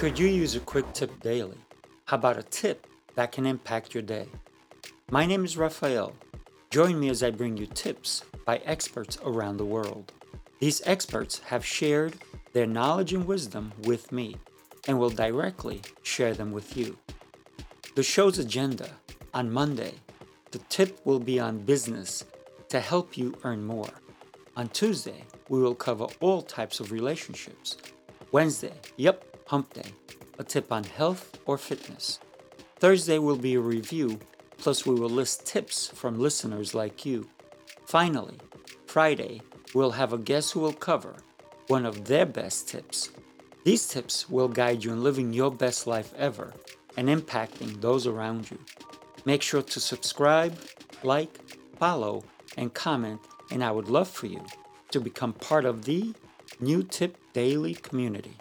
Could you use a quick tip daily? How about a tip that can impact your day? My name is Rafael. Join me as I bring you tips by experts around the world. These experts have shared their knowledge and wisdom with me and will directly share them with you. The show's agenda on Monday, the tip will be on business to help you earn more. On Tuesday, we will cover all types of relationships. Wednesday, hump day, a tip on health or fitness. Thursday will be a review, plus we will list tips from listeners like you. Finally, Friday, we'll have a guest who will cover one of their best tips. These tips will guide you in living your best life ever and impacting those around you. Make sure to subscribe, like, follow, and comment, and I would love for you to become part of the New Tip Daily community.